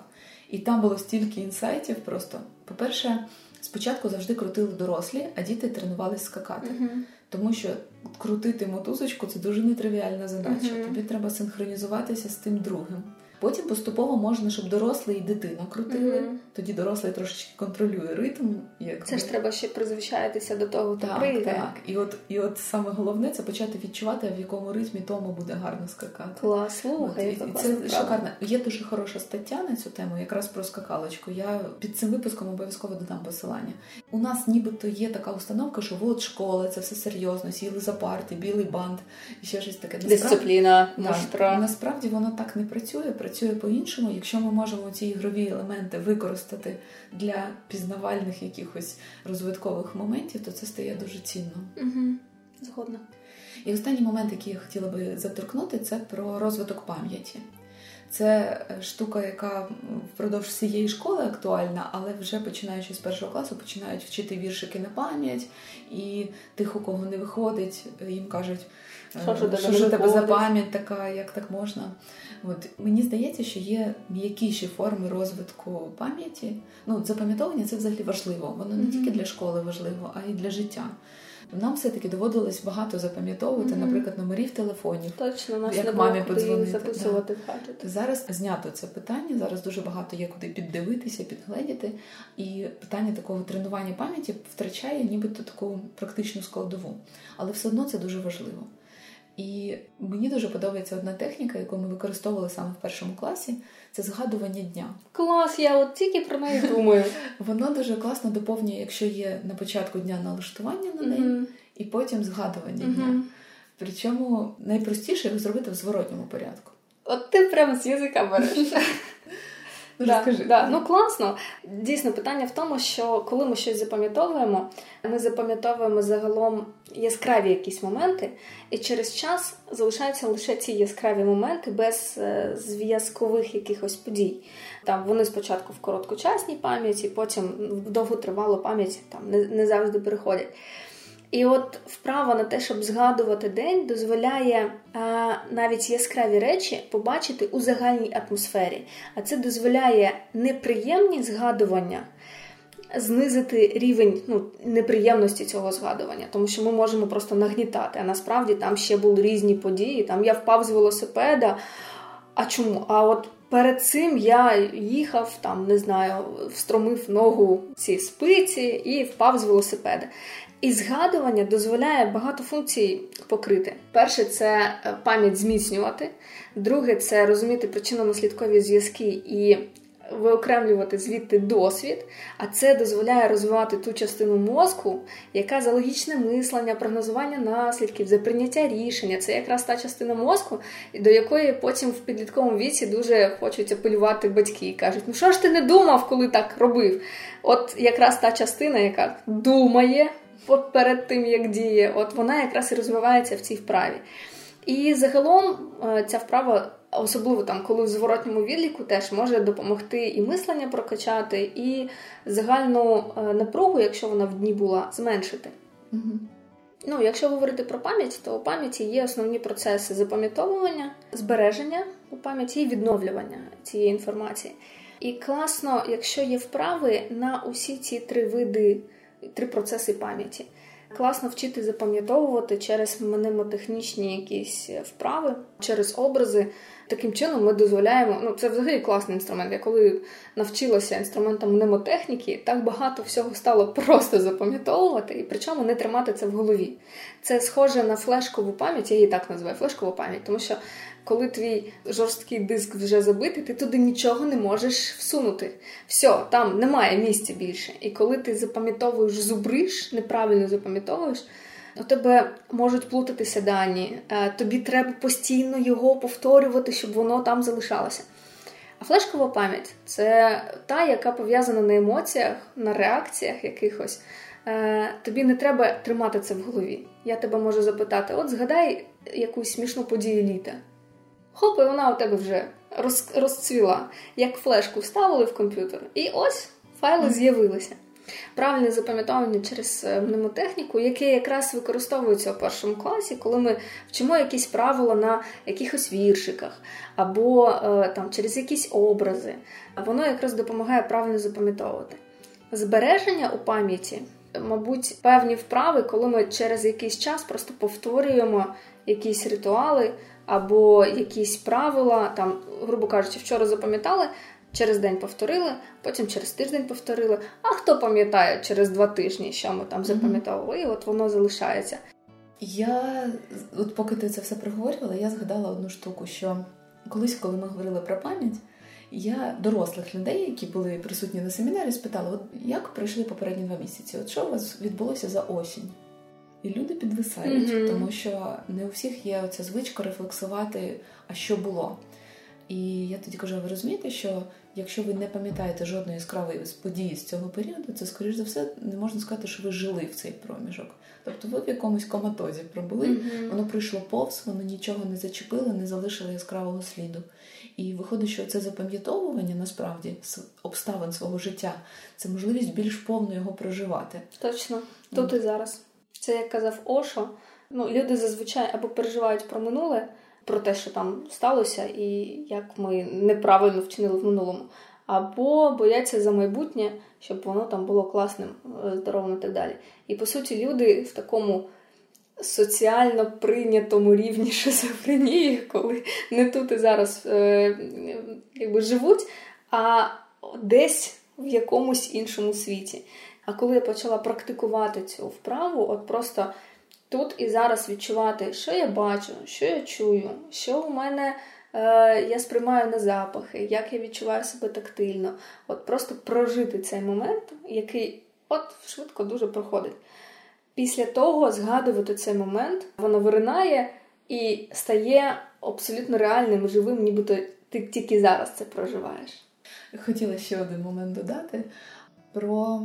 І там було стільки інсайтів просто. По-перше, спочатку завжди крутили дорослі, а діти тренувались скакати. Mm-hmm. Тому що крутити мотузочку – це дуже нетривіальна задача. Mm-hmm. Тобі треба синхронізуватися з тим другим. Потім поступово можна, щоб дорослий і дитина крутили. Mm-hmm. Тоді дорослий трошечки контролює ритм. Це ж треба ще призвичаїтися до того, хто прийде. Так. І от саме головне – це почати відчувати, в якому ритмі тому буде гарно скакати. Клас, слухай. Це шикарно. Є дуже хороша стаття на цю тему, якраз про скакалочку. Я під цим випуском обов'язково додам посилання. У нас нібито є така установка, що от школа, це все серйозно, сіли за парти, білий бант, і ще щось таке. Дисципліна, муштра. Насправді воно так не працює. Працює по-іншому, якщо ми можемо ці ігрові елементи використати для пізнавальних якихось розвиткових моментів, то це стає дуже цінно. Угу. Згодна. І останній момент, який я хотіла би заторкнути, це про розвиток пам'яті. Це штука, яка впродовж всієї школи актуальна, але вже починаючи з першого класу починають вчити віршики на пам'ять, і тих, у кого не виходить, їм кажуть, що ж у тебе за пам'ять така, як так можна. От. Мені здається, що є м'якіші форми розвитку пам'яті. Запам'ятовування – це взагалі важливо. Воно не тільки для школи важливо, а й для життя. Нам все-таки доводилось багато запам'ятовувати, наприклад, номерів телефонів. Точно, нас як не було мамі подзвонити, записувати в хаті. Зараз знято це питання, зараз дуже багато є куди піддивитися, підгледіти. І питання такого тренування пам'яті втрачає нібито таку практичну складову. Але все одно це дуже важливо. І мені дуже подобається одна техніка, яку ми використовували саме в першому класі, це згадування дня. Клас, я от тільки про неї думаю. Воно дуже класно доповнює, якщо є на початку дня налаштування на день, mm-hmm. і потім згадування mm-hmm. дня. Причому найпростіше його зробити в зворотньому порядку. От ти прямо з язика береш. Класно. Дійсно, питання в тому, що коли ми щось запам'ятовуємо, ми запам'ятовуємо загалом яскраві якісь моменти, і через час залишаються лише ці яскраві моменти без зв'язкових якихось подій. Там вони спочатку в короткочасній пам'яті, потім в довготривалу пам'ять не завжди переходять. І от вправа на те, щоб згадувати день, дозволяє навіть яскраві речі побачити у загальній атмосфері. А це дозволяє неприємні згадування знизити рівень неприємності цього згадування. Тому що ми можемо просто нагнітати, а насправді там ще були різні події. Там я впав з велосипеда, а чому? А от перед цим я їхав, встромив ногу в ці спиці і впав з велосипеда. І згадування дозволяє багато функцій покрити. Перше – це пам'ять зміцнювати. Друге – це розуміти причинно-наслідкові зв'язки і виокремлювати звідти досвід. А це дозволяє розвивати ту частину мозку, яка за логічне мислення, прогнозування наслідків, за прийняття рішення. Це якраз та частина мозку, до якої потім в підлітковому віці дуже хочуть апелювати батьки. І кажуть, що ж ти не думав, коли так робив? От якраз та частина, яка думає, от перед тим, як діє, от вона якраз і розвивається в цій вправі. І загалом ця вправа, особливо там, коли в зворотньому відліку, теж може допомогти і мислення прокачати, і загальну напругу, якщо вона в дні була, зменшити. Mm-hmm. Ну, якщо говорити про пам'ять, то у пам'яті є основні процеси запам'ятовування, збереження у пам'яті і відновлювання цієї інформації. І класно, якщо є вправи на усі ці три процеси пам'яті. Класно вчити запам'ятовувати через мнемотехнічні якісь вправи, через образи. Таким чином ми дозволяємо... Ну, це взагалі класний інструмент. Я коли навчилася інструментам мнемотехніки, так багато всього стало просто запам'ятовувати, і причому не тримати це в голові. Це схоже на флешкову пам'ять, я її так називаю, флешкову пам'ять, тому що коли твій жорсткий диск вже забитий, ти туди нічого не можеш всунути. Все, там немає місця більше. І коли ти запам'ятовуєш, зубриш, неправильно запам'ятовуєш, у тебе можуть плутатися дані, тобі треба постійно його повторювати, щоб воно там залишалося. А флешкова пам'ять – це та, яка пов'язана на емоціях, на реакціях якихось. Тобі не треба тримати це в голові. Я тебе можу запитати, от згадай якусь смішну подію літа. Хоп, і вона у тебе вже розцвіла, як флешку вставили в комп'ютер, і ось файли з'явилися. Правильне запам'ятовування через мнемотехніку, яке якраз використовується у першому класі, коли ми вчимо якісь правила на якихось віршиках або там, через якісь образи. Воно якраз допомагає правильно запам'ятовувати. Збереження у пам'яті, мабуть, певні вправи, коли ми через якийсь час просто повторюємо якісь ритуали або якісь правила, там, грубо кажучи, вчора запам'ятали, через день повторили, потім через тиждень повторили. А хто пам'ятає через 2 тижні, що ми там запам'ятовували, і от воно залишається. Я, от поки ти це все проговорювала, я згадала одну штуку, що колись, коли ми говорили про пам'ять, я дорослих людей, які були присутні на семінарі, спитала, от як пройшли попередні 2 місяці, от що у вас відбулося за осінь? І люди підвисають, тому що не у всіх є оця звичка рефлексувати, а що було. І я тоді кажу, ви розумієте, що якщо ви не пам'ятаєте жодної яскравої події з цього періоду, це, скоріш за все, не можна сказати, що ви жили в цей проміжок. Тобто ви в якомусь коматозі пробули, воно пройшло повз, воно нічого не зачепило, не залишило яскравого сліду. І виходить, що це запам'ятовування, насправді, обставин свого життя, це можливість більш повно його проживати. Точно. Тут і зараз. Це, як казав Ошо, ну, люди зазвичай або переживають про минуле, про те, що там сталося і як ми неправильно вчинили в минулому. Або бояться за майбутнє, щоб воно там було класним, здоровим і так далі. І, по суті, люди в такому соціально прийнятому рівні шизофренії, коли не тут і зараз якби живуть, а десь в якомусь іншому світі. А коли я почала практикувати цю вправу, от просто... Тут і зараз відчувати, що я бачу, що я чую, що у мене я сприймаю на запахи, як я відчуваю себе тактильно. От просто прожити цей момент, який от швидко дуже проходить. Після того згадувати цей момент, воно виринає і стає абсолютно реальним, живим, нібито ти тільки зараз це проживаєш. Хотіла ще один момент додати про...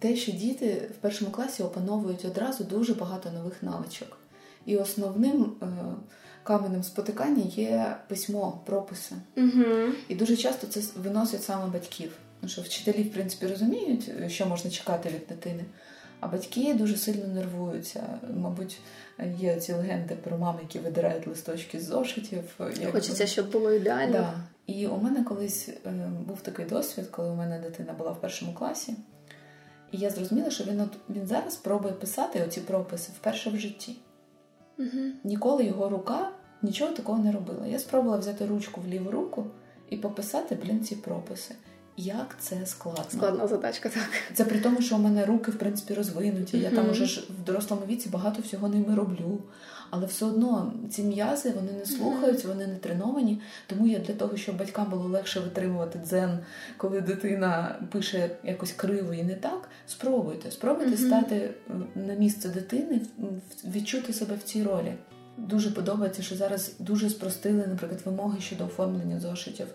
те, що діти в першому класі опановують одразу дуже багато нових навичок. І основним каменем спотикання є письмо, прописи. І дуже часто це виносять саме батьків. Ну, що вчителі, в принципі, розуміють, що можна чекати від дитини, а батьки дуже сильно нервуються. Мабуть, є ці легенди про мам, які видирають листочки з зошитів. Хочеться, щоб було ідеально. Да. І у мене колись був такий досвід, коли у мене дитина була в першому класі. І я зрозуміла, що він зараз пробує писати оці прописи вперше в житті. Ніколи його рука нічого такого не робила. Я спробувала взяти ручку в ліву руку і пописати, ці прописи. Як це складно. Складна задачка, так. Це при тому, що у мене руки, в принципі, розвинуті. Я там уже ж в дорослому віці багато всього ними роблю. Але все одно ці м'язи, вони не слухаються, вони не треновані. Тому я для того, щоб батькам було легше витримувати дзен, коли дитина пише якось криво і не так, спробуйте стати на місце дитини, відчути себе в цій ролі. Дуже подобається, що зараз дуже спростили, наприклад, вимоги щодо оформлення зошитів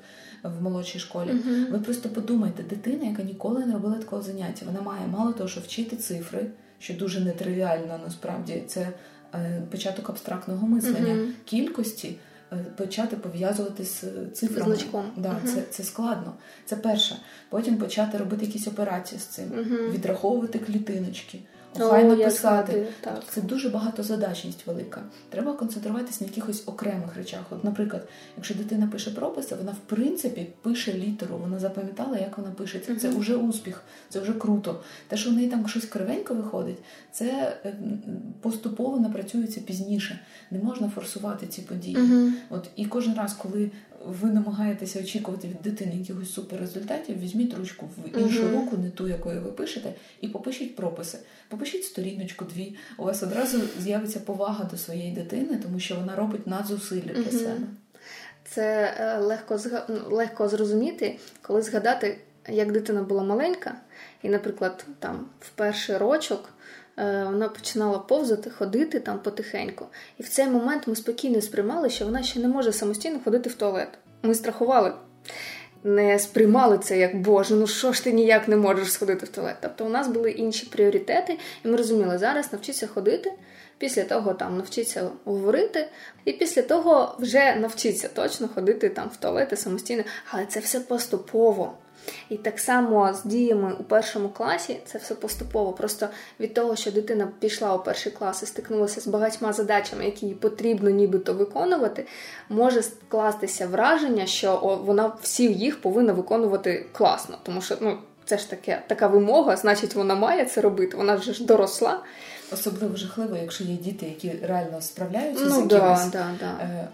в молодшій школі. Ви просто подумайте, дитина, яка ніколи не робила такого заняття, вона має мало того, що вчити цифри, що дуже нетривіально насправді, це початок абстрактного мислення, кількості, почати пов'язувати з цифрами. Це складно. Це перше. Потім почати робити якісь операції з цим, відраховувати клітиночки, охайно писати. Це дуже багатозадачність велика. Треба концентруватися на якихось окремих речах. От, наприклад, якщо дитина пише прописи, вона в принципі пише літеру, вона запам'ятала, як вона пишеться. Це вже успіх, це вже круто. Те, що в неї там щось кривенько виходить, це поступово напрацюється пізніше. Не можна форсувати ці події. От, і кожен раз, коли ви намагаєтеся очікувати від дитини якихось суперрезультатів, візьміть ручку в іншу руку, не ту, якою ви пишете, і попишіть прописи. Попишіть сторіночку, дві. У вас одразу з'явиться повага до своєї дитини, тому що вона робить надзусилля для себе. Це легко зрозуміти, коли згадати, як дитина була маленька, і, наприклад, там в перший рочок вона починала повзати, ходити там потихеньку. І в цей момент ми спокійно сприймали, що вона ще не може самостійно ходити в туалет. Ми страхували. Не сприймали це як, боже, ну що ж ти ніяк не можеш сходити в туалет. Тобто у нас були інші пріоритети, і ми розуміли, зараз навчиться ходити, після того там навчиться говорити, і після того вже навчиться точно ходити там в туалети самостійно. Але це все поступово. І так само з діями у першому класі, це все поступово. Просто від того, що дитина пішла у перший клас і стикнулася з багатьма задачами, які їй потрібно нібито виконувати, може скластися враження, що вона всі їх повинна виконувати класно. Тому що, це ж така вимога, значить вона має це робити, вона вже ж доросла. Особливо жахливо, якщо є діти, які реально справляються з якимось.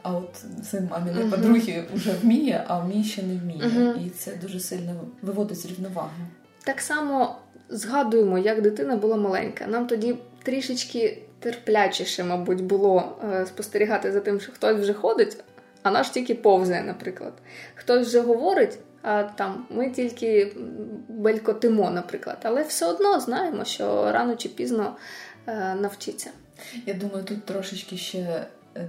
А от син маміни подруги вже вміє, а вмій ще не вміє. І це дуже сильно виводить з рівноваги. Так само згадуємо, як дитина була маленька. Нам тоді трішечки терплячіше, мабуть, було спостерігати за тим, що хтось вже ходить, а наш тільки повзає, наприклад. Хтось вже говорить, а там ми тільки белькотимо, наприклад. Але все одно знаємо, що рано чи пізно навчиться. Я думаю, тут трошечки ще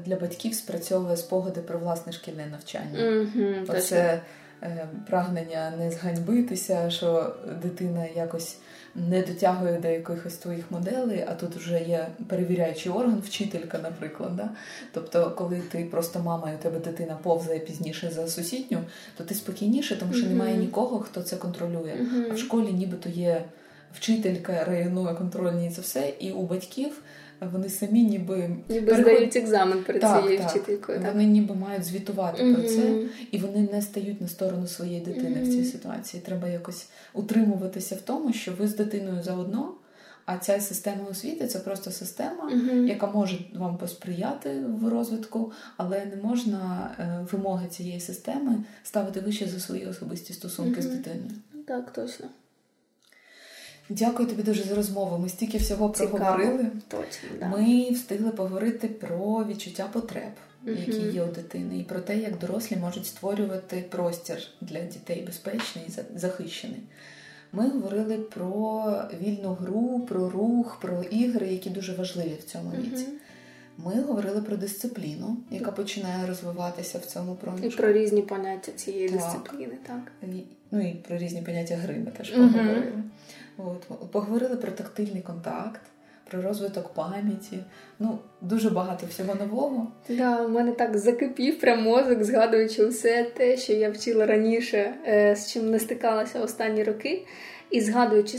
для батьків спрацьовує спогади про власне шкільне навчання. Оце прагнення не зганьбитися, що дитина якось не дотягує до якихось твоїх моделей, а тут вже є перевіряючий орган, вчителька, наприклад. Да? Тобто, коли ти просто мама і у тебе дитина повзає пізніше за сусідню, то ти спокійніше, тому що немає нікого, хто це контролює. А в школі нібито є вчителька, районує контрольні і це все, і у батьків вони самі ніби здають екзамен перед цією вчителькою. Вони ніби мають звітувати про це, і вони не стають на сторону своєї дитини в цій ситуації. Треба якось утримуватися в тому, що ви з дитиною заодно, а ця система освіти – це просто система, яка може вам посприяти в розвитку, але не можна вимоги цієї системи ставити вище за свої особисті стосунки з дитиною. Так, точно. Дякую тобі дуже за розмову. Ми стільки всього проговорили. Точно, да. Ми встигли поговорити про відчуття потреб, які є у дитини, і про те, як дорослі можуть створювати простір для дітей безпечний і захищений. Ми говорили про вільну гру, про рух, про ігри, які дуже важливі в цьому віці. Ми говорили про дисципліну, яка починає розвиватися в цьому проміжку. І про різні поняття цієї дисципліни, так. І про різні поняття гри ми теж поговорили. Поговорили про тактильний контакт, про розвиток пам'яті. Дуже багато всього нового. У мене так закипів прям мозок, згадуючи все те, що я вчила раніше, з чим не стикалася останні роки. І згадуючи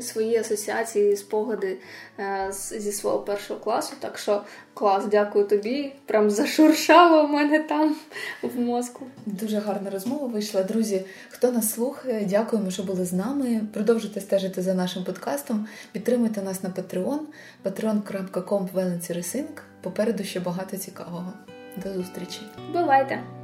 свої асоціації, спогади зі свого першого класу. Так що, клас, дякую тобі. Прям зашуршало в мене там в мозку. Дуже гарна розмова вийшла. Друзі, хто нас слухає, дякуємо, що були з нами. Продовжуйте стежити за нашим подкастом. Підтримуйте нас на Patreon. patreon.com/valencyresing. Попереду ще багато цікавого. До зустрічі. Бувайте!